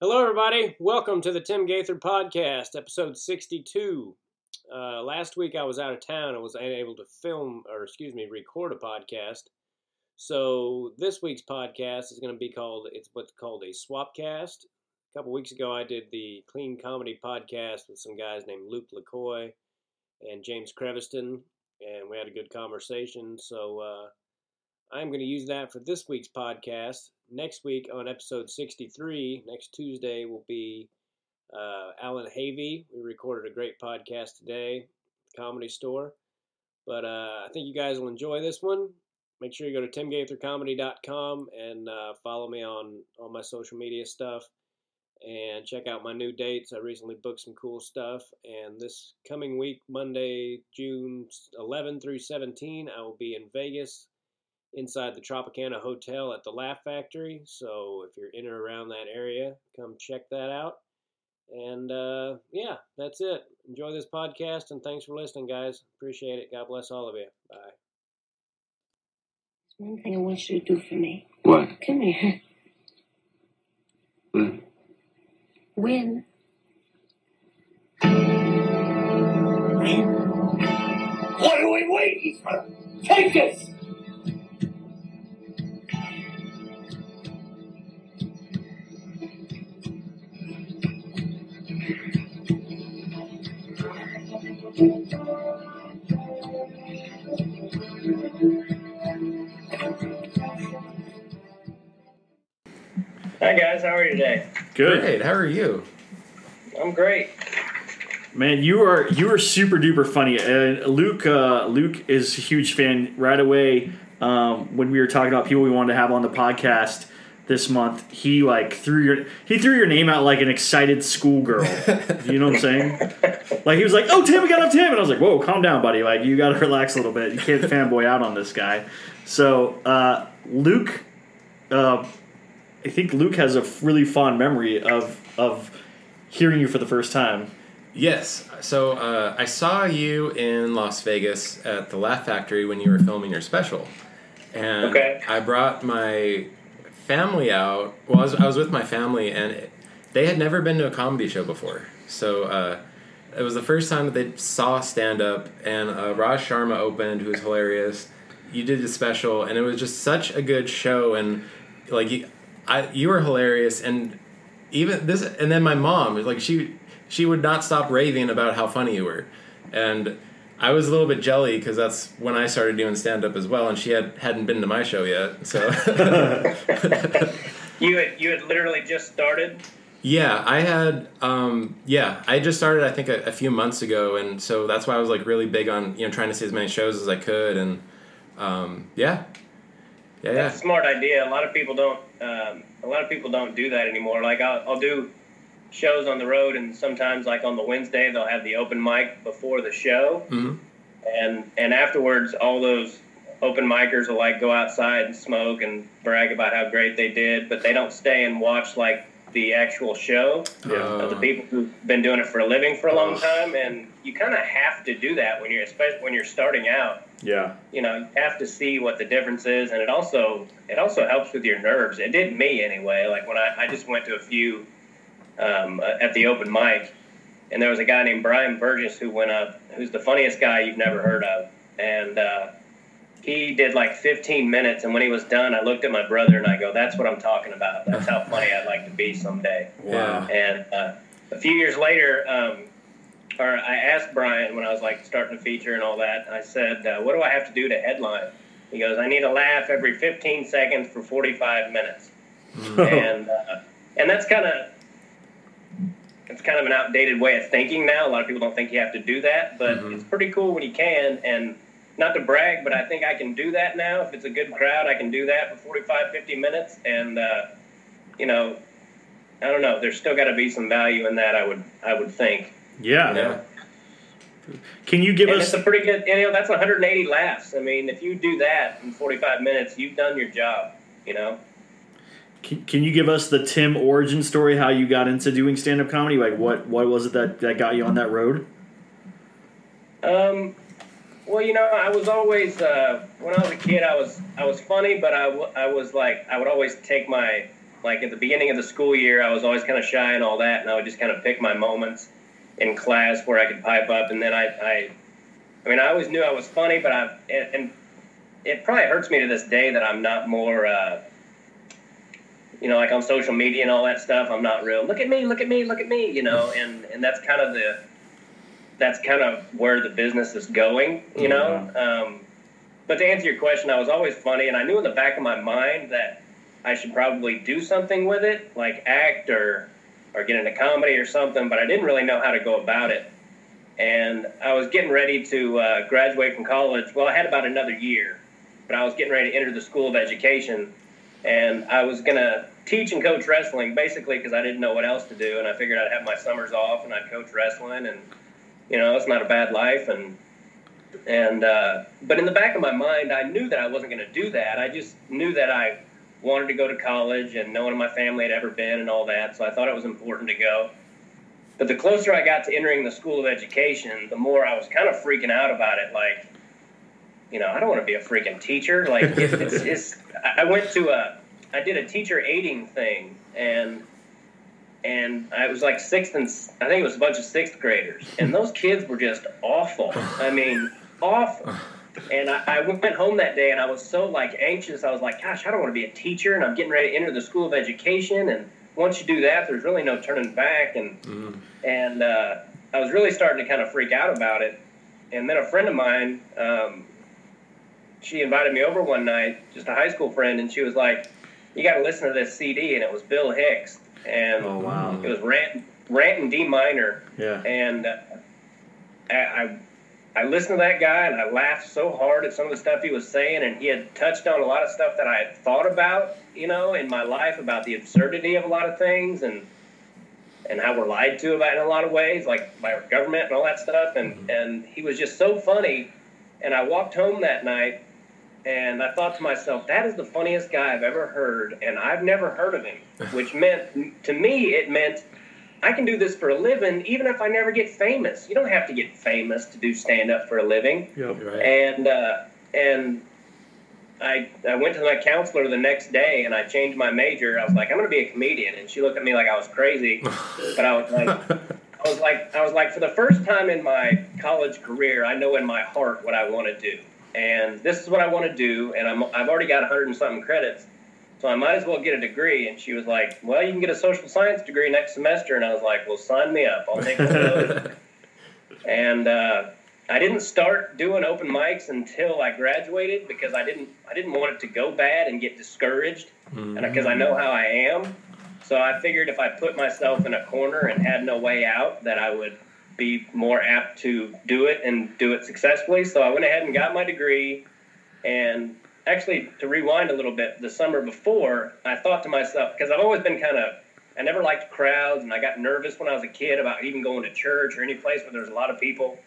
Hello, everybody. Welcome to the Tim Gaither Podcast, episode 62. Last week I was out of town. I was unable to record a podcast. So this week's podcast is going to be called, it's what's called a swapcast. A couple weeks ago I did the Clean Comedy Podcast with some guys named Luke LaCoy and James Creviston, and we had a good conversation. So I'm going to use that for this week's podcast. Next week on episode 63, next Tuesday, will be Alan Havey. We recorded a great podcast today, Comedy Store. But I think you guys will enjoy this one. Make sure you go to timgaithercomedy.com and follow me on all my social media stuff. And check out my new dates. I recently booked some cool stuff. And this coming week, Monday, June 11 through 17, I will be in Vegas, inside the Tropicana Hotel at the Laugh Factory. So if you're in or around that area, come check that out. And yeah, that's it. Enjoy this podcast, and thanks for listening, guys. Appreciate it. God bless all of you. Bye. There's one thing I want you to do for me. What? Come here. What? Win. What are we waiting for? Take us! Hi guys, how are you today? Good. Great. How are you? I'm great. Man, you are super duper funny. And Luke is a huge fan. Right away, when we were talking about people we wanted to have on the podcast this month, he threw your name out like an excited schoolgirl. You know what I'm saying? Like he was like, "Oh, Tim, we got up, Tim," and I was like, "Whoa, calm down, buddy. Like you got to relax a little bit. You can't fanboy out on this guy." So Luke, I think Luke has a really fond memory of hearing you for the first time. Yes. So I saw you in Las Vegas at the Laugh Factory when you were filming your special, and okay. I brought my family out. Well, I was with my family, and they had never been to a comedy show before, so it was the first time that they saw stand-up, and Raj Sharma opened, who was hilarious. You did the special, and it was just such a good show, and like you were hilarious, and even this, and then my mom, like she would not stop raving about how funny you were, and I was a little bit jelly because that's when I started doing stand-up as well, and she hadn't been to my show yet. So you had literally just started? Yeah, I had. I just started, I think, a few months ago, and so that's why I was like really big on trying to see as many shows as I could, and yeah. That's a smart idea. A lot of people don't do that anymore. Like I'll do shows on the road, and sometimes like on the Wednesday they'll have the open mic before the show, mm-hmm. and afterwards all those open micers will like go outside and smoke and brag about how great they did, but they don't stay and watch like the actual show of the people who've been doing it for a living for a long time. And you kind of have to do that when you're, especially when you're starting out. Yeah, you have to see what the difference is, and it also helps with your nerves. It did me anyway. Like when I just went to a few. At the open mic, and there was a guy named Brian Burgess who went up, who's the funniest guy you've never heard of, and he did like 15 minutes, and when he was done, I looked at my brother and I go, "That's what I'm talking about. That's how funny I'd like to be someday." Wow. And a few years later, I asked Brian when I was like starting to feature and all that, I said, "What do I have to do to headline?" He goes, "I need a laugh every 15 seconds for 45 minutes." And that's kind of, it's kind of an outdated way of thinking now. A lot of people don't think you have to do that, but mm-hmm. It's pretty cool when you can. And not to brag, but I think I can do that now. If it's a good crowd, I can do that for 45, 50 minutes. And, I don't know. There's still got to be some value in that, I would think. Yeah. Can you give us... It's a pretty good... that's 180 laughs. I mean, if you do that in 45 minutes, you've done your job, Can you give us the Tim origin story, how you got into doing stand-up comedy? Like, what was it that got you on that road? Well, I was always, when I was a kid, I was funny, but I was like, I would always take my Like at the beginning of the school year, I was always kind of shy and all that, and I would just kind of pick my moments in class where I could pipe up. And then I mean, I always knew I was funny, but and it probably hurts me to this day that I'm not more, you know, like on social media and all that stuff, I'm not real, look at me, you know, and that's kind of where the business is going, you know? Yeah. But to answer your question, I was always funny, and I knew in the back of my mind that I should probably do something with it, like act or get into comedy or something, but I didn't really know how to go about it. And I was getting ready to graduate from college. Well, I had about another year, but I was getting ready to enter the School of Education, and I was going to teach and coach wrestling, basically, because I didn't know what else to do, and I figured I'd have my summers off, and I'd coach wrestling, and, you know, it's not a bad life, and but in the back of my mind, I knew that I wasn't going to do that. I just knew that I wanted to go to college, and no one in my family had ever been and all that, so I thought it was important to go. But the closer I got to entering the School of Education, the more I was kind of freaking out about it. Like, you know, I don't want to be a freaking teacher. Like, I went to I did a teacher aiding thing, and I was like sixth, and I think it was a bunch of sixth graders, and those kids were just awful. I mean, awful. And I went home that day, and I was so like anxious. I was like, gosh, I don't want to be a teacher, and I'm getting ready to enter the School of Education, and once you do that, there's really no turning back, and I was really starting to kind of freak out about it. And then a friend of mine, she invited me over one night, just a high school friend, and she was like, "You got to listen to this CD," and it was Bill Hicks, and oh, wow. It was Rant in D minor. Yeah. And I listened to that guy, and I laughed so hard at some of the stuff he was saying, and he had touched on a lot of stuff that I had thought about, you know, in my life, about the absurdity of a lot of things, and how we're lied to about in a lot of ways, like by our government and all that stuff, and he was just so funny, and I walked home that night, and I thought to myself, that is the funniest guy I've ever heard, and I've never heard of him, which meant, to me, it meant, I can do this for a living, even if I never get famous. You don't have to get famous to do stand-up for a living. Yep, right. And I went to my counselor the next day, and I changed my major. I was like, I'm going to be a comedian. And she looked at me like I was crazy. But I was like, for the first time in my college career, I know in my heart what I want to do. And this is what I want to do, and I've already got 100 and something credits. So I might as well get a degree. And she was like, well, you can get a social science degree next semester. And I was like, well, sign me up. I'll take one of those. And I didn't start doing open mics until I graduated because I didn't want it to go bad and get discouraged because I know how I am. So I figured if I put myself in a corner and had no way out that I would be more apt to do it and do it successfully. So I went ahead and got my degree. And actually, to rewind a little bit, the summer before, I thought to myself, because I've always been I never liked crowds, and I got nervous when I was a kid about even going to church or any place where there's a lot of people.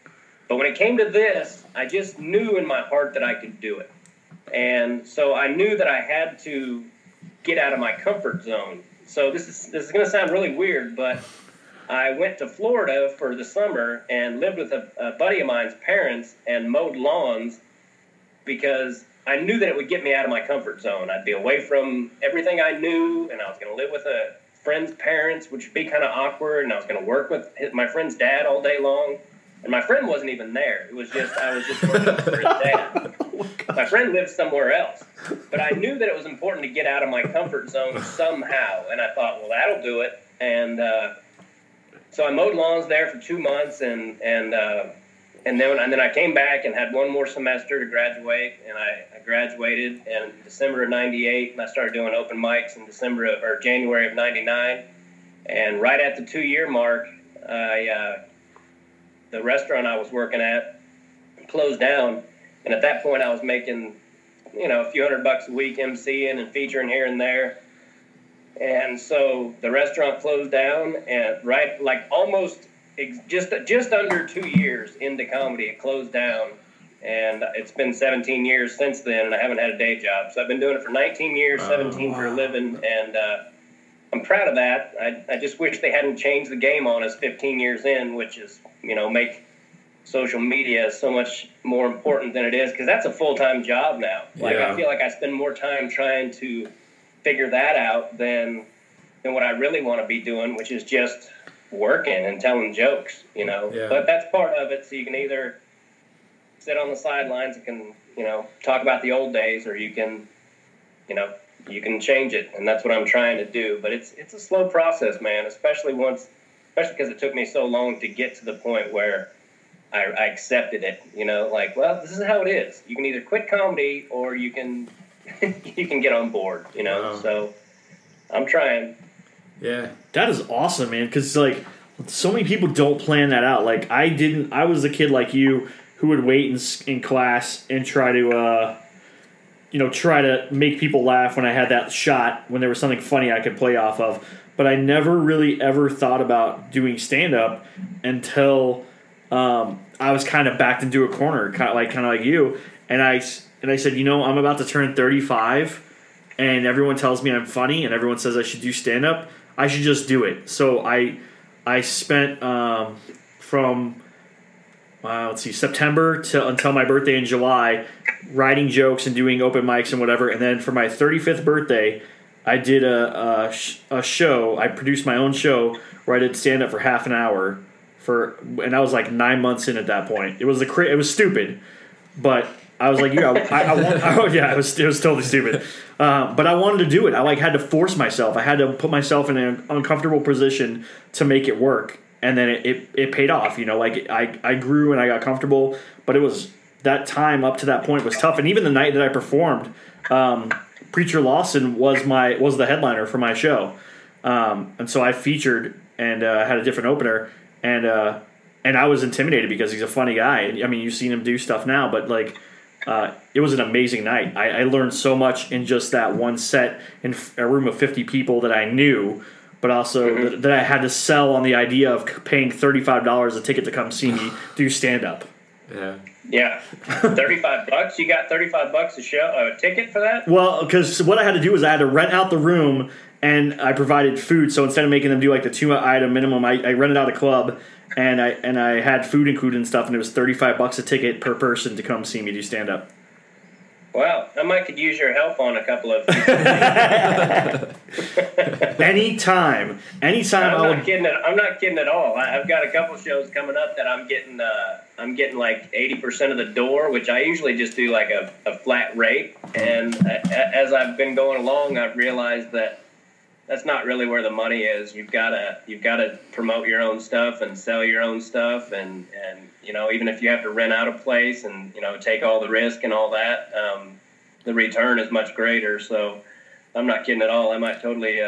But when it came to this, I just knew in my heart that I could do it. And so I knew that I had to get out of my comfort zone. So this is going to sound really weird, but I went to Florida for the summer and lived with a buddy of mine's parents and mowed lawns because I knew that it would get me out of my comfort zone. I'd be away from everything I knew, and I was going to live with a friend's parents, which would be kind of awkward, and I was going to work with my friend's dad all day long. And my friend wasn't even there. It was just, I was just working with his dad. My friend lived somewhere else. But I knew that it was important to get out of my comfort zone somehow, and I thought, well, that'll do it. And so I mowed lawns there for 2 months, And then I came back and had one more semester to graduate, and I graduated in December of 98, and I started doing open mics in January of 99, and right at the 2-year mark, the restaurant I was working at closed down, and at that point I was making, you know, a few $100 a week MCing and featuring here and there. And so the restaurant closed down, and right, like almost just under 2 years into comedy, it closed down, and it's been 17 years since then, and I haven't had a day job. So I've been doing it for 19 years, 17 for a living, and I'm proud of that. I just wish they hadn't changed the game on us 15 years in, which is, you know, make social media so much more important than it is, because that's a full-time job now. Like, yeah. I feel like I spend more time trying to figure that out than what I really want to be doing, which is just working and telling jokes, you know. Yeah. But that's part of it. So you can either sit on the sidelines and can, you know, talk about the old days, or you can, you know, you can change it. And that's what I'm trying to do. But it's a slow process, man, especially because it took me so long to get to the point where I accepted it, you know, like, well, this is how it is. You can either quit comedy or you can you can get on board, you know. Wow. So I'm trying. Yeah, that is awesome, man, because, like, so many people don't plan that out. Like, I was a kid like you who would wait in class and try to, you know, try to make people laugh when I had that shot, when there was something funny I could play off of. But I never really ever thought about doing stand-up until I was kind of backed into a corner, kind of like you. And I said, you know, I'm about to turn 35, and everyone tells me I'm funny, and everyone says I should do stand-up. I should just do it. So I spent September to until my birthday in July, writing jokes and doing open mics and whatever. And then for my 35th birthday, I did a show. I produced my own show where I did stand up for half an hour, and I was like 9 months in at that point. It was stupid, but I was like, yeah, it was totally stupid. But I wanted to do it. I like had to force myself. I had to put myself in an uncomfortable position to make it work, and then it paid off. You know, like I grew and I got comfortable. But it was that time up to that point was tough. And even the night that I performed, Preacher Lawson was the headliner for my show, and so I featured and had a different opener, and I was intimidated because he's a funny guy. I mean, you've seen him do stuff now, but like. It was an amazing night. I learned so much in just that one set in a room of 50 people that I knew, but also that I had to sell on the idea of paying $35 a ticket to come see me do stand-up. Yeah. Yeah. $35? You got $35 a ticket for that? Well, because what I had to do was I had to rent out the room, and I provided food. So instead of making them do like the 2-item minimum, I rented out a club. And I had food included and stuff, and it was $35 a ticket per person to come see me do stand up. Wow, I might could use your help on a couple of. Anytime. I'm not kidding at all. I've got a couple shows coming up that I'm getting like 80% of the door, which I usually just do like a flat rate. And as I've been going along, I've realized that. That's not really where the money is. You've got to promote your own stuff and sell your own stuff, and you know, even if you have to rent out a place and, you know, take all the risk and all that, the return is much greater. So I'm not kidding at all. I might totally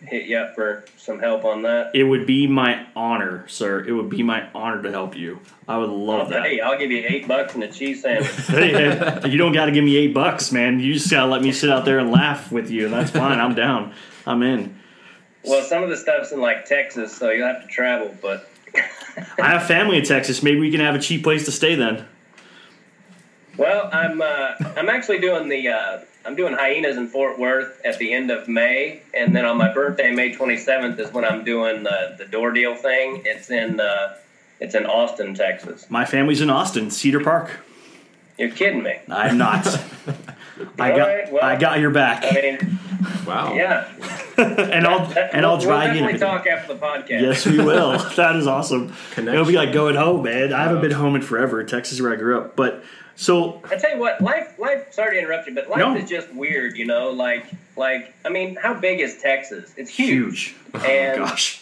hit you up for some help on that. It would be my honor, sir. It would be my honor to help you. I would love that. Hey, I'll give you $8 and a cheese sandwich. Hey, you don't got to give me $8, man. You just got to let me sit out there and laugh with you. That's fine. I'm down. I'm in. Well, some of the stuff's in like Texas, so you'll have to travel, but I have family in Texas. Maybe we can have a cheap place to stay then. Well, I'm actually doing I'm doing Hyenas in Fort Worth at the end of May, and then on my birthday, May 27th, is when I'm doing the door deal thing. It's in Austin, Texas. My family's in Austin, Cedar Park. You're kidding me. I'm not. I got your back. I mean, wow. Yeah. I'll drive you. We'll talk after the podcast. Yes, we will. That is awesome. It'll be like going home, man. I haven't been home in forever. Texas is where I grew up, but so I tell you what, life. Sorry to interrupt you, but life is just weird, you know. Like I mean, how big is Texas? It's huge. Oh my gosh.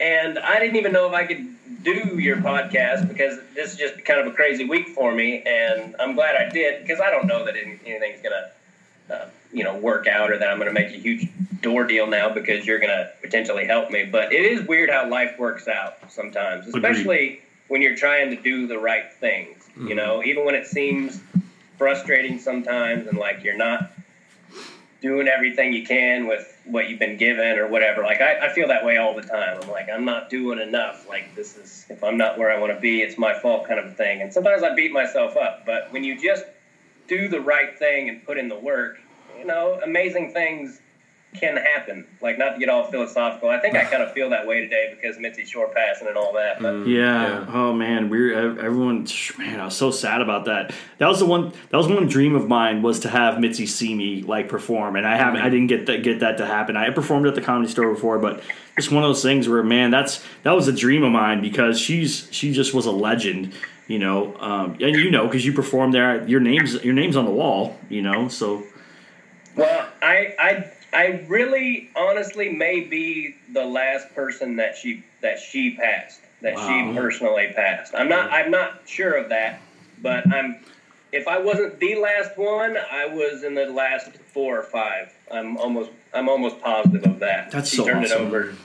And I didn't even know if I could do your podcast because this is just kind of a crazy week for me, and I'm glad I did because I don't know that anything's gonna. You know, work out, or that I'm going to make a huge door deal now because you're going to potentially help me. But it is weird how life works out sometimes, especially when you're trying to do the right things, you know, even when it seems frustrating sometimes and like you're not doing everything you can with what you've been given or whatever. Like I feel that way all the time. I'm like, I'm not doing enough. Like this is, if I'm not where I want to be, it's my fault kind of a thing. And sometimes I beat myself up, but when you just do the right thing and put in the work, you know, amazing things can happen. Like, not to get all philosophical. I think I kind of feel that way today because Mitzi Shore passing and all that. But yeah. Oh man, I was so sad about that. That was one dream of mine, was to have Mitzi see me like perform, and I didn't get that to happen. I had performed at the Comedy Store before, but just one of those things where, man, that was a dream of mine, because she just was a legend. You know, and you know, because you perform there, your name's on the wall. You know, so. Well, I really honestly may be the last person that she passed, that she personally passed. I'm not sure of that, but if I wasn't the last one, I was in the last 4 or 5. I'm almost positive of that. That's so awesome.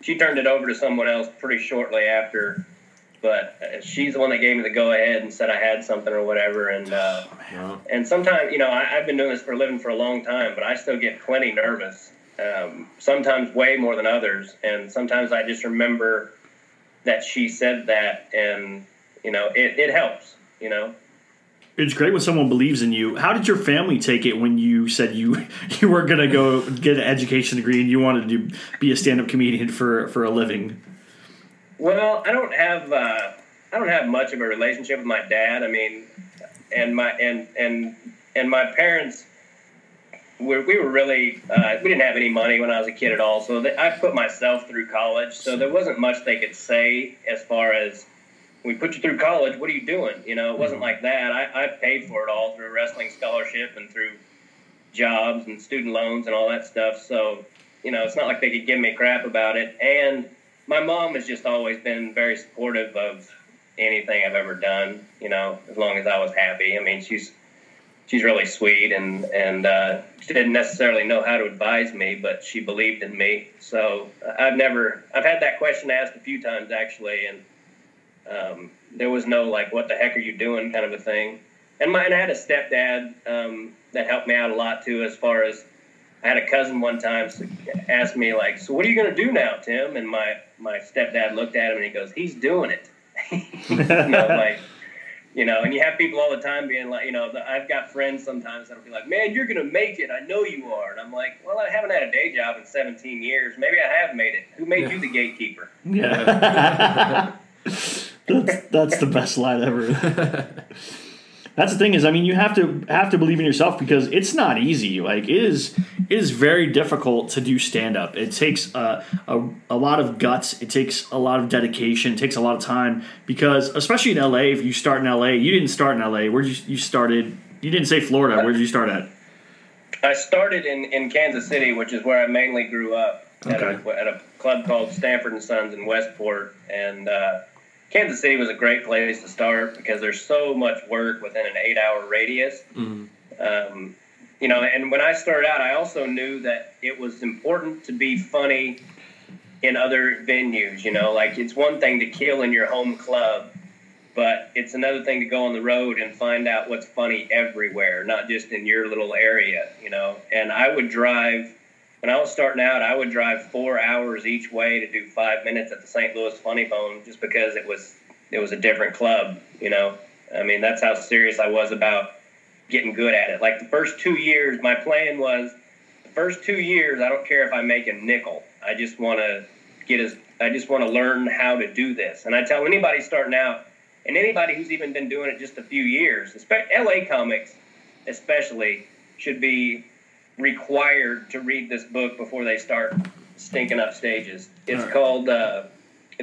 She turned it over to someone else pretty shortly after. But she's the one that gave me the go-ahead and said I had something or whatever. And and sometimes, you know, I've been doing this for a living for a long time, but I still get plenty nervous, sometimes way more than others. And sometimes I just remember that she said that, and, you know, it helps, you know. It's great when someone believes in you. How did your family take it when you said you were going to go get an education degree and you wanted to be a stand-up comedian for a living? Well, I don't have much of a relationship with my dad. I mean, and my parents, we were really we didn't have any money when I was a kid at all. So I put myself through college. So there wasn't much they could say as far as, we put you through college, what are you doing? You know, it wasn't like that. I paid for it all through a wrestling scholarship and through jobs and student loans and all that stuff. So, you know, it's not like they could give me crap about it. And my mom has just always been very supportive of anything I've ever done, you know, as long as I was happy. I mean, she's really sweet, and she didn't necessarily know how to advise me, but she believed in me. So I've had that question asked a few times, actually, and there was no, like, what the heck are you doing kind of a thing. And I had a stepdad that helped me out a lot, too, as far as, I had a cousin one time ask me, like, so what are you going to do now, Tim? And my stepdad looked at him and he goes, he's doing it. And you have people all the time being like, you know, I've got friends sometimes that'll be like, man, you're going to make it. I know you are. And I'm like, well, I haven't had a day job in 17 years. Maybe I have made it. Who made you the gatekeeper? Yeah. That's the best line ever. That's the thing is, I mean, you have to believe in yourself, because it's not easy. Like, it is very difficult to do stand-up. It takes a lot of guts. It takes a lot of dedication. It takes a lot of time, because especially in L.A., if you start in L.A., you didn't start in L.A. Where did you started? You didn't say Florida. Where did you start at? I started in Kansas City, which is where I mainly grew up, at a club called Stanford and Sons in Westport, and Kansas City was a great place to start because there's so much work within an 8-hour radius. Mm-hmm. You know, and when I started out, I also knew that it was important to be funny in other venues. You know, like, it's one thing to kill in your home club, but it's another thing to go on the road and find out what's funny everywhere, not just in your little area, you know. And I would drive, when I was starting out, I would drive 4 hours each way to do 5 minutes at the St. Louis Funny Bone, just because it was a different club, you know. I mean, that's how serious I was about getting good at it. Like, the first 2 years, my plan was, the first 2 years, I don't care if I make a nickel. I just want to learn how to do this. And I tell anybody starting out, and anybody who's even been doing it just a few years, LA comics especially, should be required to read this book before they start stinking up stages. It's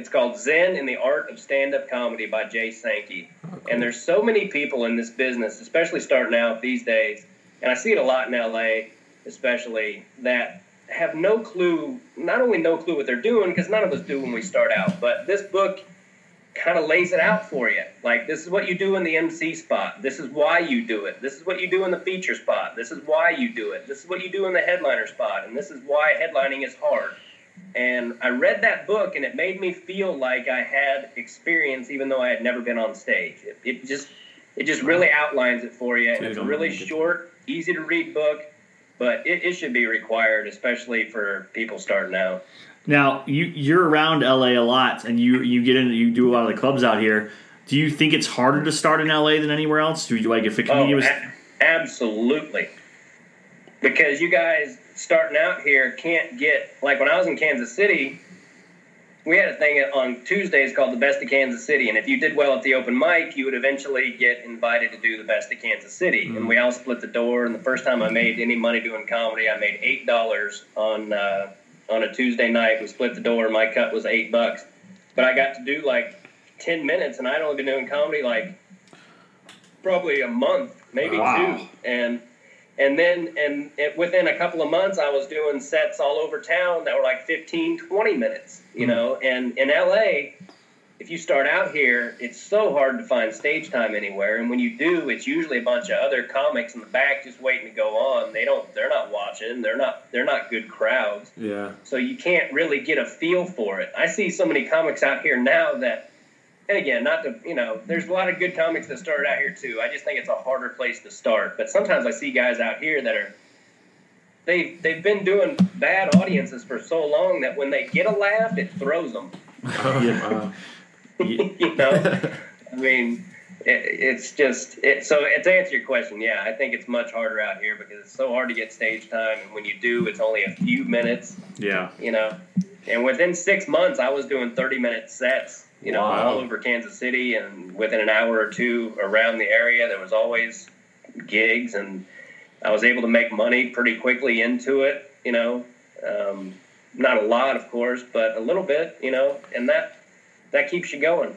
called Zen in the Art of Stand-Up Comedy by Jay Sankey. Oh, cool. And there's so many people in this business, especially starting out these days, and I see it a lot in LA especially, that have no clue, not only no clue what they're doing, because none of us do when we start out, but this book kind of lays it out for you. Like, this is what you do in the MC spot. This is why you do it. This is what you do in the feature spot. This is why you do it. This is what you do in the headliner spot. And this is why headlining is hard. And I read that book, and it made me feel like I had experience, even though I had never been on stage. It just really outlines it for you. And it's a really short, easy to read book, but it should be required, especially for people starting out. Now, you're around LA a lot, and you do a lot of the clubs out here. Do you think it's harder to start in LA than anywhere else? Do you like if a comedian was absolutely, because you guys starting out here can't get, like when I was in Kansas City, we had a thing on Tuesdays called the Best of Kansas City. And if you did well at the open mic, you would eventually get invited to do the Best of Kansas City. Mm-hmm. And we all split the door. And the first time I made any money doing comedy, I made $8 on a Tuesday night. We split the door. My cut was $8. But I got to do like 10 minutes, and I'd only been doing comedy like probably a month, maybe two. And then within a couple of months, I was doing sets all over town that were like 15, 20 minutes, you know. And in L.A., if you start out here, it's so hard to find stage time anywhere. And when you do, it's usually a bunch of other comics in the back just waiting to go on. They're not watching. They're not good crowds. Yeah. So you can't really get a feel for it. I see so many comics out here now that, and again, not to, you know, there's a lot of good comics that started out here too. I just think it's a harder place to start. But sometimes I see guys out here that are, they've been doing bad audiences for so long that when they get a laugh, it throws them. Yeah. You know, I mean, it's just, so to answer your question, yeah, I think it's much harder out here because it's so hard to get stage time. And when you do, it's only a few minutes. Yeah. You know, and within 6 months, I was doing 30-minute sets, you know, all over Kansas City. And within an hour or two around the area, there was always gigs. And I was able to make money pretty quickly into it, you know. Not a lot, of course, but a little bit, you know, and that keeps you going.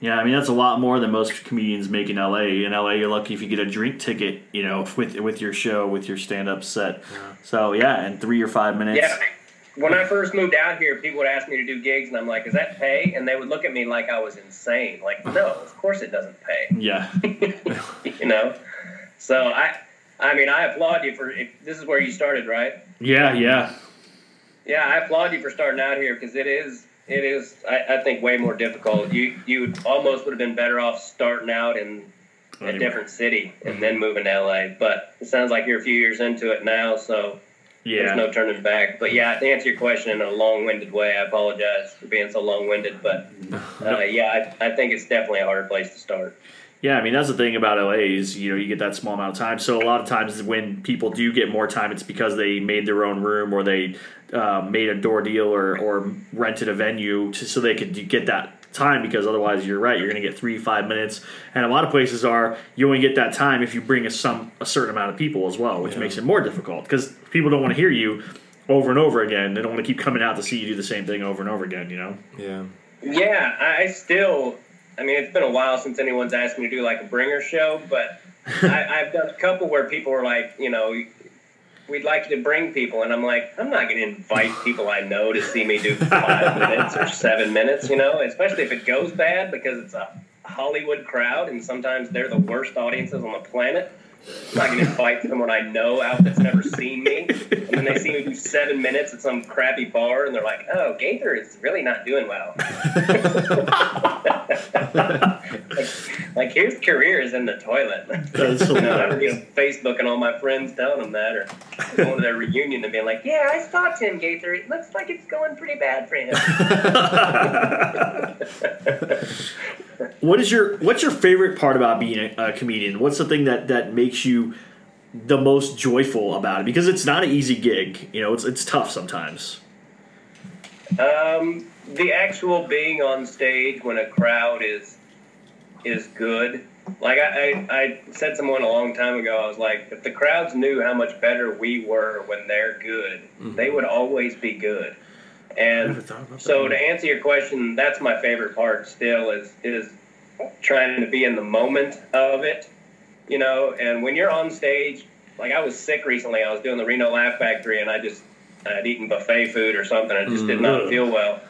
Yeah, I mean, that's a lot more than most comedians make in L.A. In L.A., you're lucky if you get a drink ticket, you know, with your show, with your stand-up set. Yeah. So, yeah, in 3 or 5 minutes. Yeah, when I first moved out here, people would ask me to do gigs, and I'm like, is that pay? And they would look at me like I was insane. Like, no, of course it doesn't pay. Yeah. You know? So, I mean, I applaud you for, if this is where you started, right? Yeah, yeah. Yeah, I applaud you for starting out here because it is, I think, way more difficult. You almost would have been better off starting out in a different city and then moving to L.A., but it sounds like you're a few years into it now, so yeah. There's no turning back. But, yeah, to answer your question in a long-winded way, I apologize for being so long-winded, but, yeah, I think it's definitely a harder place to start. Yeah, I mean, that's the thing about L.A. is, you know, you get that small amount of time. So a lot of times when people do get more time, it's because they made their own room or they made a door deal or rented a venue so they could get that time because otherwise you're right, you're going to get 3-5 minutes. And a lot of places are you only get that time if you bring a certain amount of people as well, which makes it more difficult because people don't want to hear you over and over again. They don't want to keep coming out to see you do the same thing over and over again, you know? Yeah. Yeah, I mean, it's been a while since anyone's asked me to do, like, a bringer show, but I've done a couple where people were like, you know, we'd like you to bring people, and I'm like, I'm not going to invite people I know to see me do 5 minutes or 7 minutes, you know, especially if it goes bad because it's a Hollywood crowd, and sometimes they're the worst audiences on the planet. I'm not going to invite someone I know out that's never seen me, and then they see me do 7 minutes at some crappy bar, and they're like, oh, Gaither is really not doing well. Like his career is in the toilet. That's you know, I'm on Facebook and all my friends telling them that, or going to their reunion and being like, "Yeah, I saw Tim Gaither. It looks like it's going pretty bad for him." What's your favorite part about being a comedian? What's the thing that makes you the most joyful about it? Because it's not an easy gig. You know, it's tough sometimes. The actual being on stage when a crowd is good. Like I said to someone a long time ago, I was like, if the crowds knew how much better we were when they're good, they would always be good. And so to answer your question, that's my favorite part still is trying to be in the moment of it, you know, and when you're on stage, like I was sick recently, I was doing the Reno Laugh Factory and I'd eaten buffet food or something. I just did not feel well.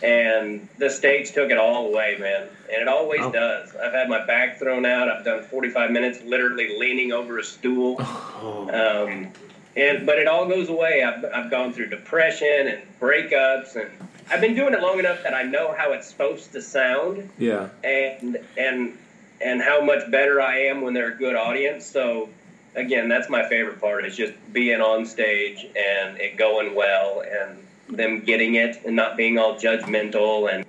And the stage took it all away, man. And it always does. I've had my back thrown out. I've done 45 minutes literally leaning over a stool. But it all goes away. I've gone through depression and breakups. And I've been doing it long enough that I know how it's supposed to sound. Yeah. And how much better I am when they're a good audience. So, again, that's my favorite part is just being on stage and it going well and them getting it and not being all judgmental. And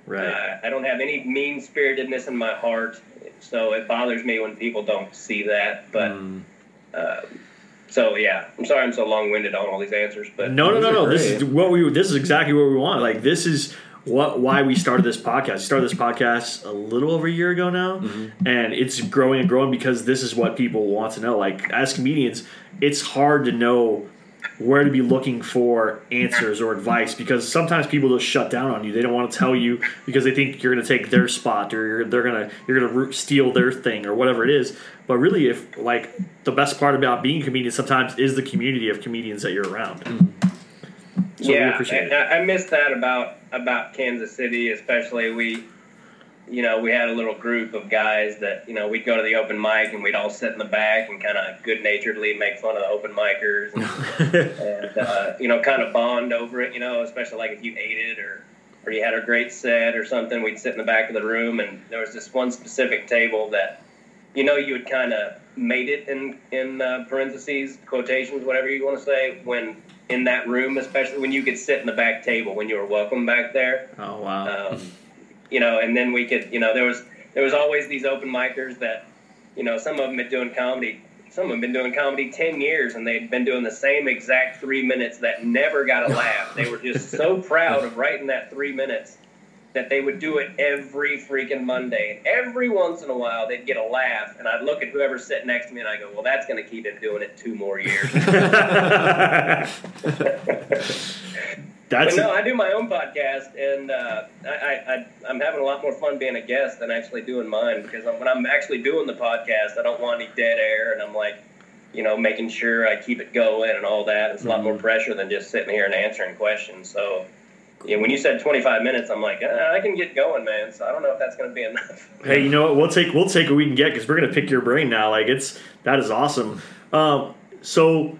I don't have any mean-spiritedness in my heart, so it bothers me when people don't see that. But So yeah, I'm sorry I'm so long-winded on all these answers, but no. This is exactly what we want. Like this is why we started this podcast. We started this podcast a little over a year ago now, and it's growing and growing because this is what people want to know. Like as comedians, it's hard to know where to be looking for answers or advice because sometimes people just shut down on you. They don't want to tell you because they think you're going to take their spot or you're going to steal their thing or whatever it is. But really, if like the best part about being a comedian sometimes is the community of comedians that you're around. So yeah, I miss that about Kansas City, especially. We had a little group of guys that, we'd go to the open mic and we'd all sit in the back and kind of good-naturedly make fun of the open micers and, and kind of bond over it, especially like if you ate it or you had a great set or something, we'd sit in the back of the room. And there was this one specific table that, you would kind of made it in parentheses, quotations, whatever you want to say, when in that room, especially when you could sit in the back table when you were welcome back there. Oh, wow. And then we could, there was always these open micers that, some of them had doing comedy. Some of them been doing comedy 10 years, and they'd been doing the same exact 3 minutes that never got a laugh. They were just so proud of writing that 3 minutes that they would do it every freaking Monday. And every once in a while, they'd get a laugh, and I'd look at whoever's sitting next to me, and I go, well, that's going to keep him doing it 2 more years. I do my own podcast, and I'm having a lot more fun being a guest than actually doing mine, because when I'm actually doing the podcast, I don't want any dead air, and I'm like, making sure I keep it going and all that. It's a lot more pressure than just sitting here and answering questions. So, yeah, when you said 25 minutes, I'm like, I can get going, man. So I don't know if that's going to be enough. Hey, you know what? We'll take what we can get, because we're going to pick your brain now. Like that is awesome. So.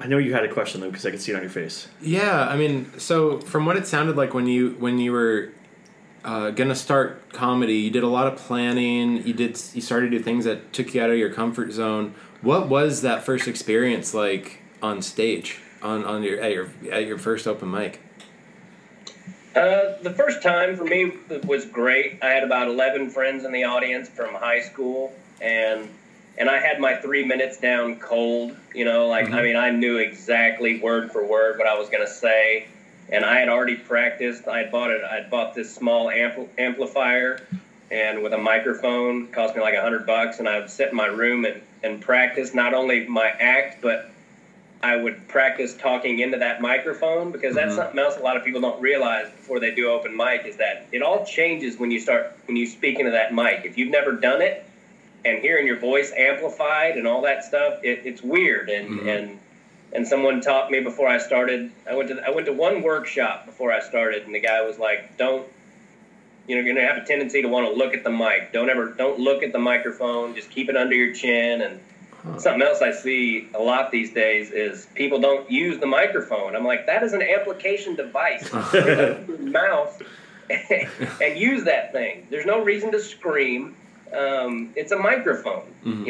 I know you had a question, though, because I could see it on your face. Yeah, I mean, so from what it sounded like when you were going to start comedy, you did a lot of planning. You started to do things that took you out of your comfort zone. What was that first experience like on stage at your first open mic? The first time for me was great. I had about 11 friends in the audience from high school, and I had my 3 minutes down cold, I mean, I knew exactly word for word what I was going to say. And I had already practiced. I bought this small amplifier and with a microphone. It cost me like $100. And I would sit in my room and practice not only my act, but I would practice talking into that microphone, because that's something else a lot of people don't realize before they do open mic, is that it all changes when you speak into that mic. If you've never done it, and hearing your voice amplified and all that stuff, it's weird. And, and someone taught me before I started. I went to one workshop before I started, and the guy was like, you're gonna have a tendency to want to look at the mic. Don't look at the microphone. Just keep it under your chin. And something else I see a lot these days is people don't use the microphone. I'm like, that is an amplification device. Your mouth and use that thing. There's no reason to scream. It's a microphone, and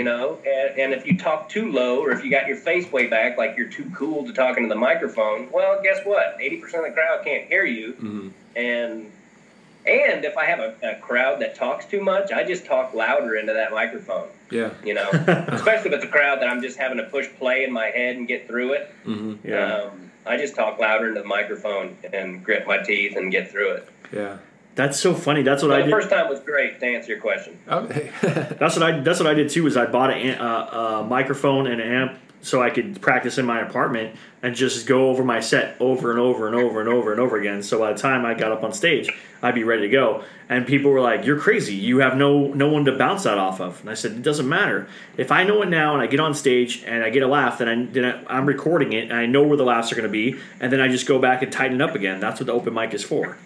if you talk too low or if you got your face way back, like you're too cool to talk into the microphone, well, guess what? 80% of the crowd can't hear you. And if I have a crowd that talks too much, I just talk louder into that microphone. Yeah. Especially with the crowd that I'm just having to push play in my head and get through it. I just talk louder into the microphone and grit my teeth and get through it. Yeah. That's so funny. That's what I did. The first time was great, to answer your question. Okay. That's what I did too. Is I bought a microphone and an amp so I could practice in my apartment and just go over my set over and over and over and over and over again. So by the time I got up on stage, I'd be ready to go. And people were like, "You're crazy. You have no one to bounce that off of." And I said, "It doesn't matter. If I know it now and I get on stage and I get a laugh, then I'm recording it and I know where the laughs are going to be, and then I just go back and tighten it up again. That's what the open mic is for."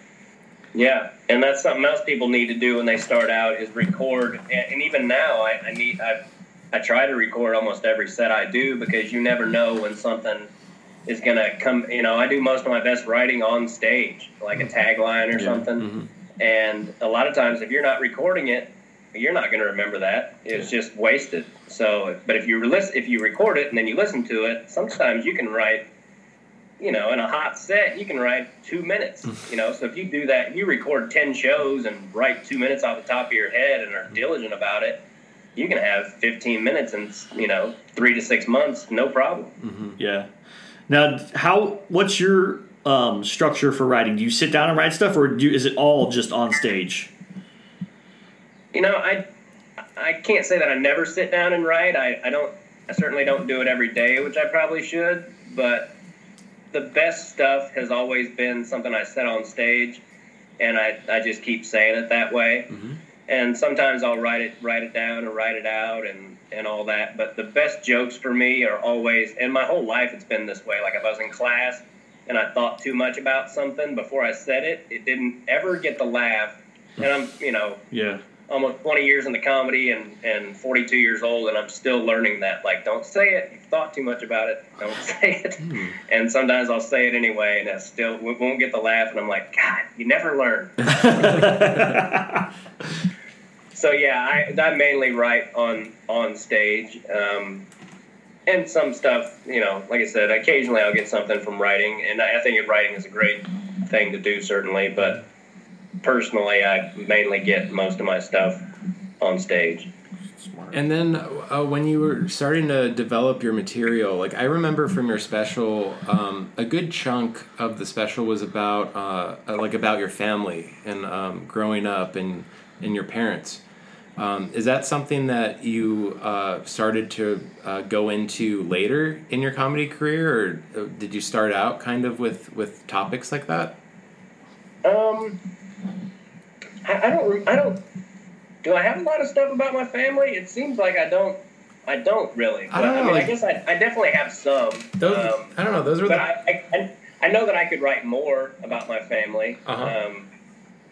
Yeah, and that's something else people need to do when they start out is record. And even now, I try to record almost every set I do, because you never know when something is going to come. I do most of my best writing on stage, like a tagline or something. And a lot of times, if you're not recording it, you're not going to remember that. It's just wasted. So, but if you record it and then you listen to it, sometimes you can write. In a hot set, you can write 2 minutes, So if you do that, you record 10 shows and write 2 minutes off the top of your head and are diligent about it, you can have 15 minutes in, 3 to 6 months, no problem. Mm-hmm. Yeah. Now, what's your structure for writing? Do you sit down and write stuff, or is it all just on stage? I can't say that I never sit down and write. I certainly don't do it every day, which I probably should, but the best stuff has always been something I said on stage, and I just keep saying it that way. Mm-hmm. And sometimes I'll write it down or write it out and all that. But the best jokes for me are always, and my whole life it's been this way. Like if I was in class and I thought too much about something before I said it, it didn't ever get the laugh. And I'm, almost 20 years into comedy and 42 years old, and I'm still learning that. Like, don't say it. You've thought too much about it. Don't say it. And sometimes I'll say it anyway, and I still won't get the laugh, and I'm like, God, you never learn. So, I mainly write on stage. And some stuff, like I said, occasionally I'll get something from writing, and I think writing is a great thing to do, certainly, but personally, I mainly get most of my stuff on stage. And then when you were starting to develop your material, like I remember from your special, a good chunk of the special was about about your family and growing up and your parents. Is that something that you started to go into later in your comedy career, or did you start out kind of with topics like that? I don't. Do I have a lot of stuff about my family? It seems like I don't. I don't really. But, I guess I definitely have some. Those, I don't know. Those were. But I know that I could write more about my family,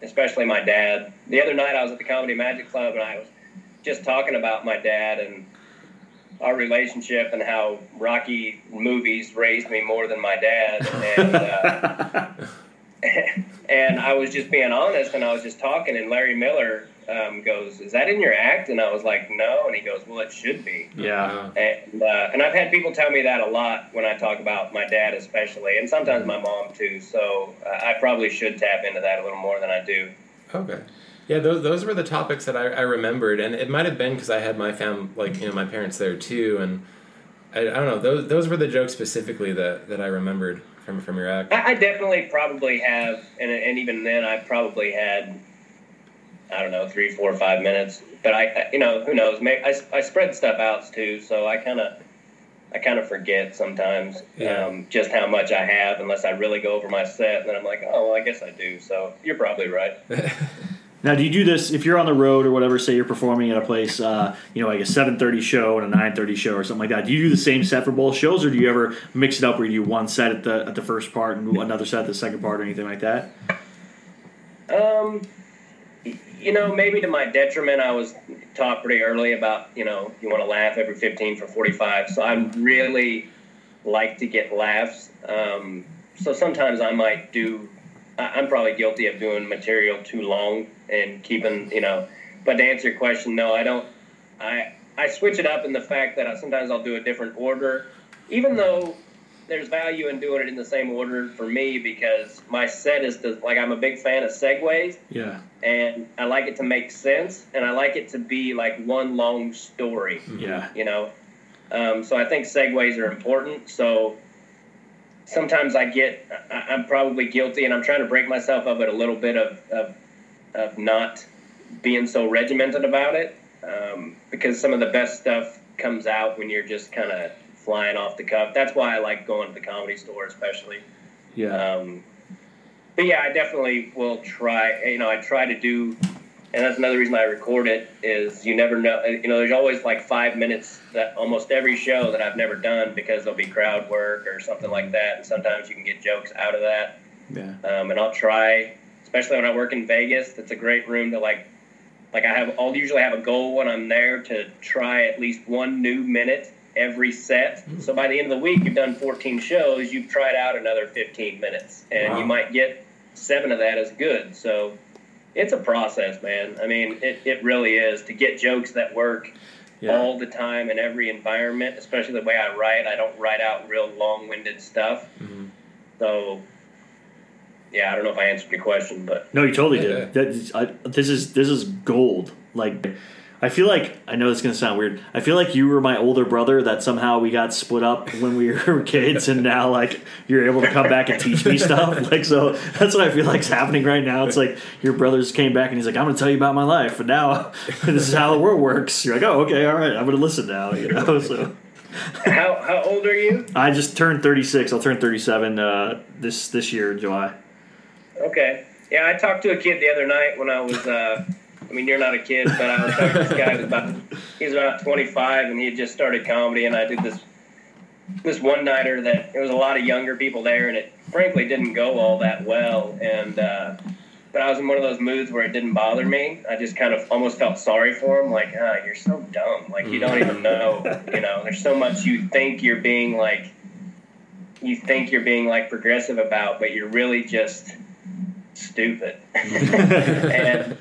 especially my dad. The other night I was at the Comedy Magic Club and I was just talking about my dad and our relationship and how Rocky movies raised me more than my dad. And. And I was just being honest, and I was just talking, and Larry Miller goes, "Is that in your act?" And I was like, "No." And he goes, "Well, it should be." Yeah. And I've had people tell me that a lot when I talk about my dad, especially, and sometimes my mom too. So I probably should tap into that a little more than I do. Okay. Yeah, those were the topics that I remembered, and it might have been because I had my my parents there too, and I don't know. Those were the jokes specifically that I remembered. From your act? I definitely probably have, and even then I probably had, 3, 4, 5 minutes. But I who knows? Maybe I spread stuff out too, so I kind of forget sometimes just how much I have, unless I really go over my set. And then I'm like, oh, well, I guess I do. So you're probably right. Now, do you do this if you're on the road or whatever? Say you're performing at a place, like a 7:30 show and a 9:30 show or something like that. Do you do the same set for both shows, or do you ever mix it up where you do one set at the first part and another set at the second part or anything like that? Maybe to my detriment, I was taught pretty early about you want to laugh every 15 for 45. So I really like to get laughs. So sometimes I might do. I'm probably guilty of doing material too long and keeping, but to answer your question, no, I don't. I switch it up in the fact that sometimes I'll do a different order, even though there's value in doing it in the same order for me, because my set is I'm a big fan of segues. Yeah. And I like it to make sense, and I like it to be like one long story. Yeah. So I think segues are important. So sometimes I'm probably guilty, and I'm trying to break myself of it a little bit of not being so regimented about it, because some of the best stuff comes out when you're just kind of flying off the cuff. That's why I like going to the Comedy Store, especially. Yeah. I definitely will try. I try to do, and that's another reason I record it, is you never know. There's always like 5 minutes that almost every show that I've never done, because there'll be crowd work or something like that. And sometimes you can get jokes out of that. Yeah. And I'll try, especially when I work in Vegas, that's a great room to I'll usually have a goal when I'm there to try at least one new minute every set. Mm. So by the end of the week, you've done 14 shows, you've tried out another 15 minutes, and you might get 7 of that as good. So it's a process, man. I mean, it really is, to get jokes that work all the time in every environment, especially the way I write. I don't write out real long-winded stuff. Mm-hmm. So, I don't know if I answered your question, but no, you totally did. This is gold. Like, I feel like, I know it's going to sound weird, I feel like you were my older brother that somehow we got split up when we were kids, and now, like, you're able to come back and teach me stuff. Like, so that's what I feel like is happening right now. It's like your brothers came back and he's like, I'm going to tell you about my life, and now this is how the world works. You're like, oh, okay, all right, I'm going to listen now, you know, so... How old are you? I just turned 36. I'll turn 37 this year in July. Okay. Yeah, I talked to a kid the other night when I was, I mean, you're not a kid, but I was talking to this guy. He was about 25, and he had just started comedy, and I did this one-nighter that there was a lot of younger people there, and it frankly didn't go all that well. And but I was in one of those moods where it didn't bother me. I just kind of almost felt sorry for him. Like, you're so dumb. Like, you don't even know, you know, there's so much you think you're being like progressive about, but you're really just stupid. And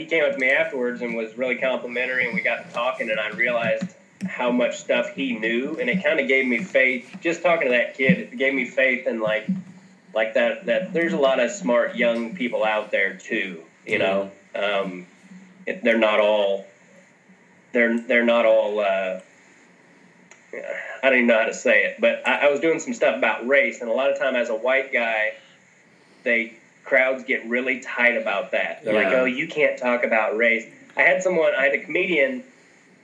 he came up to me afterwards and was really complimentary, and we got to talking, and I realized how much stuff he knew. And it kind of gave me faith, just talking to that kid, it gave me faith in like that there's a lot of smart young people out there too, you know. They're not all I don't even know how to say it, but I was doing some stuff about race, and a lot of time as a white guy, crowds get really tight about that. They're like, oh, you can't talk about race. I had a comedian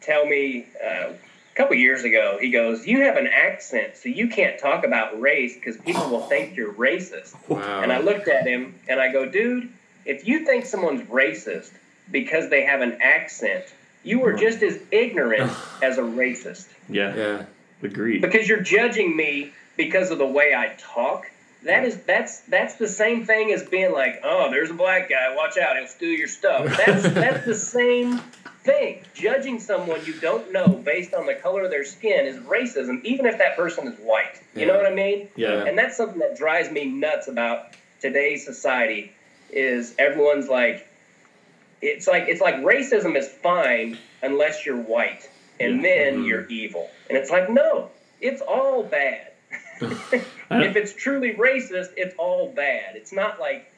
tell me a couple years ago, he goes, you have an accent, so you can't talk about race because people will think you're racist. Wow. And I looked at him, and I go, dude, if you think someone's racist because they have an accent, you are just as ignorant as a racist. Yeah, agreed. Because you're judging me because of the way I talk. That's the same thing as being like, oh, there's a black guy, watch out, he'll steal your stuff. That's the same thing. Judging someone you don't know based on the color of their skin is racism, even if that person is white. You know what I mean? Yeah. And that's something that drives me nuts about today's society, is everyone's like, it's like racism is fine unless you're white, and then you're evil. And it's like, no, it's all bad. If it's truly racist, it's all bad. It's not like,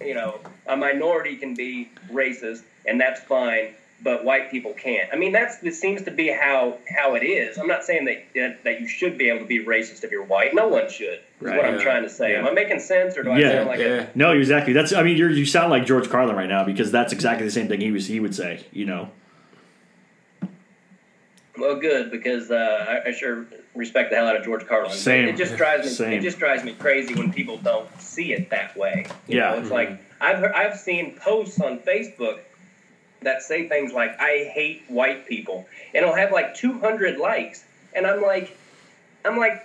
you know, a minority can be racist and that's fine, but white people can't. I mean, it seems to be how it is. I'm not saying that you should be able to be racist if you're white. No one should. Right. What I'm trying to say. Yeah. Am I making sense, or do I sound like it? No, exactly. That's. I mean, you sound like George Carlin right now, because that's exactly the same thing he would say. You know. Well, good, because I sure respect the hell out of George Carlin. Same. It just drives me crazy when people don't see it that way. You know, it's like I've seen posts on Facebook that say things like, I hate white people, and it'll have like 200 likes, and I'm like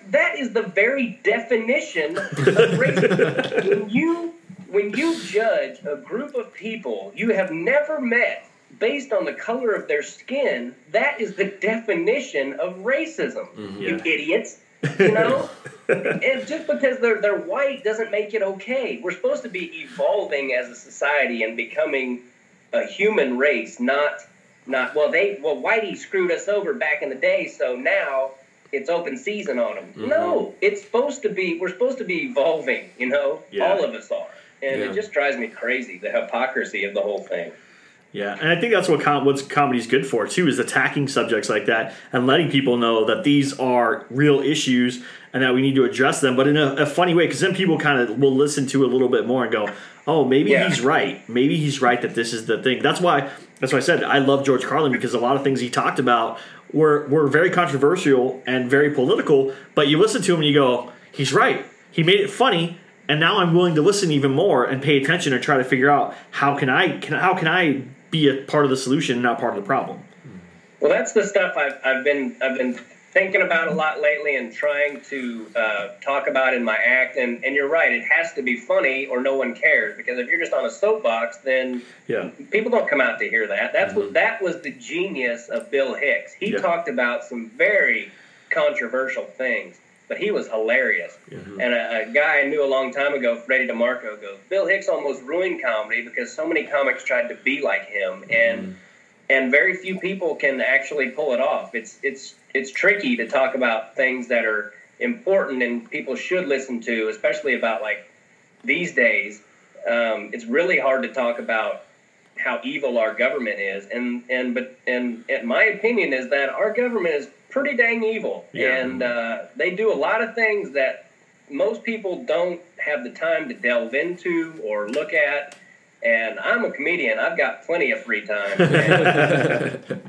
that is the very definition of racism. When you judge a group of people you have never met based on the color of their skin, that is the definition of racism, you idiots, you know? And just because they're white doesn't make it okay. We're supposed to be evolving as a society and becoming a human race, not whitey screwed us over back in the day, so now it's open season on them. Mm-hmm. No, we're supposed to be evolving, you know? Yeah. All of us are. And it just drives me crazy, the hypocrisy of the whole thing. Yeah, and I think that's what comedy's good for, too, is attacking subjects like that and letting people know that these are real issues and that we need to address them, but in a funny way, because then people kind of will listen to it a little bit more and go, oh, maybe he's right. Maybe he's right that this is the thing. That's why I said I love George Carlin, because a lot of things he talked about were very controversial and very political, but you listen to him and you go, he's right. He made it funny. And now I'm willing to listen even more and pay attention and try to figure out how can I be a part of the solution, not part of the problem. Well, that's the stuff I've been thinking about a lot lately and trying to talk about in my act. And you're right, it has to be funny or no one cares, because if you're just on a soapbox, then people don't come out to hear that. That was the genius of Bill Hicks. He talked about some very controversial things, but he was hilarious. Mm-hmm. And a guy I knew a long time ago, Freddie DeMarco, goes, Bill Hicks almost ruined comedy because so many comics tried to be like him, and very few people can actually pull it off. It's tricky to talk about things that are important and people should listen to, especially about, like, these days. It's really hard to talk about how evil our government is, and my opinion is that our government is pretty dang evil, and they do a lot of things that most people don't have the time to delve into or look at. And I'm a comedian. I've got plenty of free time.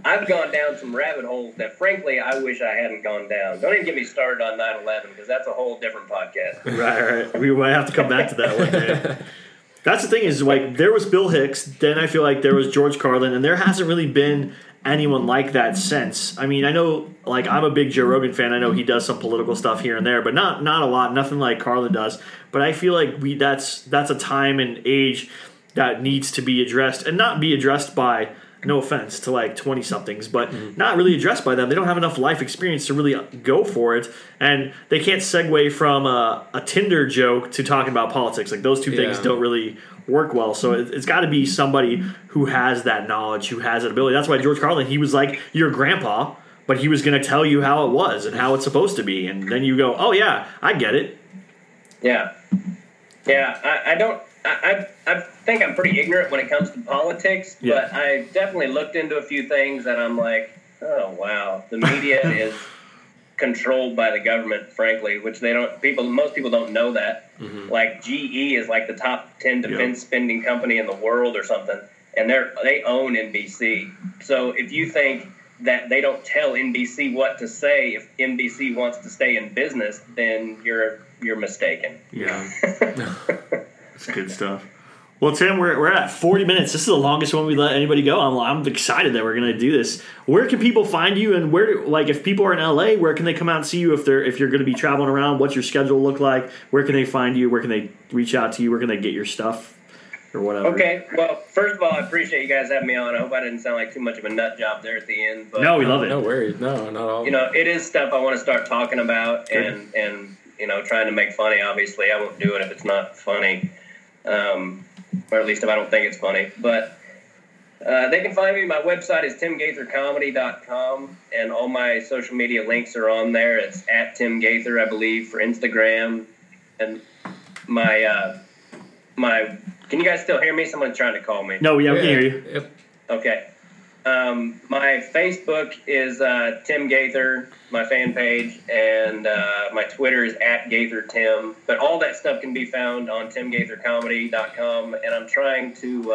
I've gone down some rabbit holes that, frankly, I wish I hadn't gone down. Don't even get me started on 9/11 because that's a whole different podcast. Right. We might have to come back to that one day. That's the thing is, like, there was Bill Hicks. Then I feel like there was George Carlin. And there hasn't really been anyone like that since. I mean, I know, like, I'm a big Joe Rogan fan. I know he does some political stuff here and there, but not a lot. Nothing like Carlin does. But I feel like that's a time and age that needs to be addressed, and not be addressed by, no offense to like 20-somethings, but not really addressed by them. They don't have enough life experience to really go for it, and they can't segue from a Tinder joke to talking about politics. Like, those two things don't really work well. So it's got to be somebody who has that knowledge, who has that ability. That's why George Carlin, he was like your grandpa, but he was going to tell you how it was and how it's supposed to be, and then you go, oh yeah, I get it. Yeah, I think I'm pretty ignorant when it comes to politics, but I definitely looked into a few things that I'm like, oh wow, the media is controlled by the government, frankly, which they don't. Most people don't know that. Mm-hmm. Like GE is like the top 10 defense spending company in the world or something, and they own NBC. So if you think that they don't tell NBC what to say if NBC wants to stay in business, then you're mistaken. Yeah. It's good stuff. Well, Tim, we're at 40 minutes. This is the longest one we let anybody go. I'm excited that we're going to do this. Where can people find you, and if people are in LA, where can they come out and see you if you're going to be traveling around? What's your schedule look like? Where can they find you? Where can they reach out to you? Where can they get your stuff or whatever? Okay. Well, first of all, I appreciate you guys having me on. I hope I didn't sound like too much of a nut job there at the end. But, no, we love it. No worries. No, not all. You know, it is stuff I want to start talking about and you know, trying to make funny. Obviously, I won't do it if it's not funny. Or at least if I don't think it's funny. But they can find me. My website is timgaithercomedy.com, and all my social media links are on there. It's at Tim Gaither, I believe, for Instagram. And my can you guys still hear me? Someone's trying to call me. No, we can hear you. Yep. Okay. My Facebook is Tim Gaither, my fan page, and my Twitter is at Gaither Tim. But all that stuff can be found on timgaithercomedy.com. And I'm trying to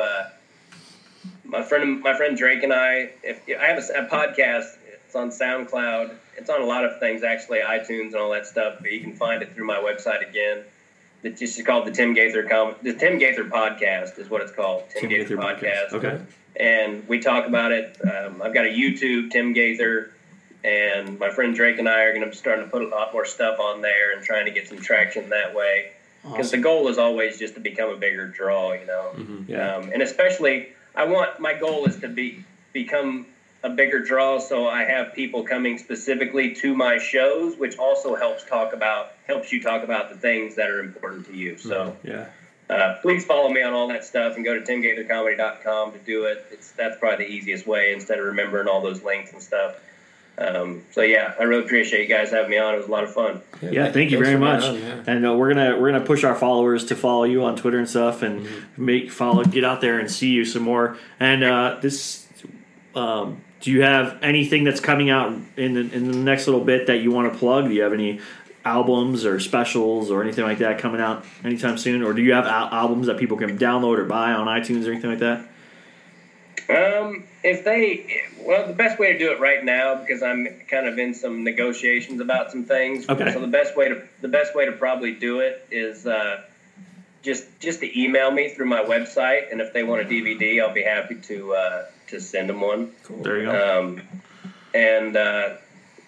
my friend Drake and I. If I have a podcast, it's on SoundCloud. It's on a lot of things, actually, iTunes and all that stuff. But you can find it through my website again. It's just called the Tim Gaither Podcast is what it's called. Tim Gaither Podcast. Okay. And we talk about it. I've got a YouTube, Tim Gaither, and my friend Drake and I are going to start to put a lot more stuff on there and trying to get some traction that way. Because awesome. The goal is always just to become a bigger draw, you know. Mm-hmm. Yeah. And especially, my goal is to become a bigger draw, so I have people coming specifically to my shows, which also helps you talk about the things that are important to you. So please follow me on all that stuff and go to timgaithercomedy.com to do it. That's probably the easiest way instead of remembering all those links and stuff. I really appreciate you guys having me on. It was a lot of fun. Yeah, thank you very much. And we're gonna push our followers to follow you on Twitter and stuff, and get out there and see you some more. And do you have anything that's coming out in the next little bit that you want to plug? Do you have any albums or specials or anything like that coming out anytime soon? Or do you have albums that people can download or buy on iTunes or anything like that? The best way to do it right now, because I'm kind of in some negotiations about some things. Okay. So the best way to probably do it is just to email me through my website, and if they want a DVD, I'll be happy to send them one. Cool. There you go.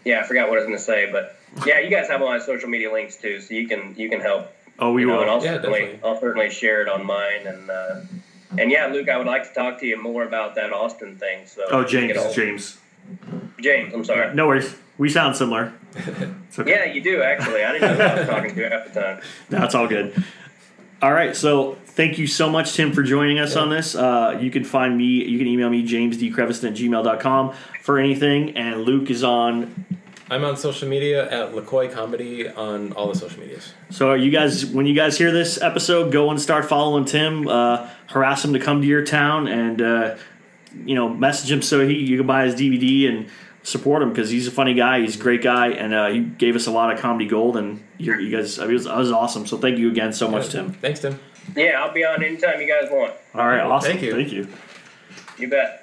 I forgot what I was going to say, but yeah, you guys have all my social media links too, so you can help. Oh, we will. And I'll certainly share it on mine. And yeah, Luke, I would like to talk to you more about that Austin thing. So James, I'm sorry. No worries. We sound similar. Okay. Yeah, you do actually. I didn't know who I was talking to half the time. That's all good. All right, so thank you so much, Tim, for joining us on this. You can email me, jamesdcreviston@gmail.com for anything, and Luke is on I'm on social media at LaCoy Comedy on all the social medias. So you guys, when you guys hear this episode, go and start following Tim. Harass him to come to your town and, you know, message him so you can buy his DVD and support him because he's a funny guy. He's a great guy, and he gave us a lot of comedy gold. And you guys, I mean, it was awesome. So thank you again so much, Tim. Thanks, Tim. Yeah, I'll be on anytime you guys want. All right, awesome. Thank you. You bet.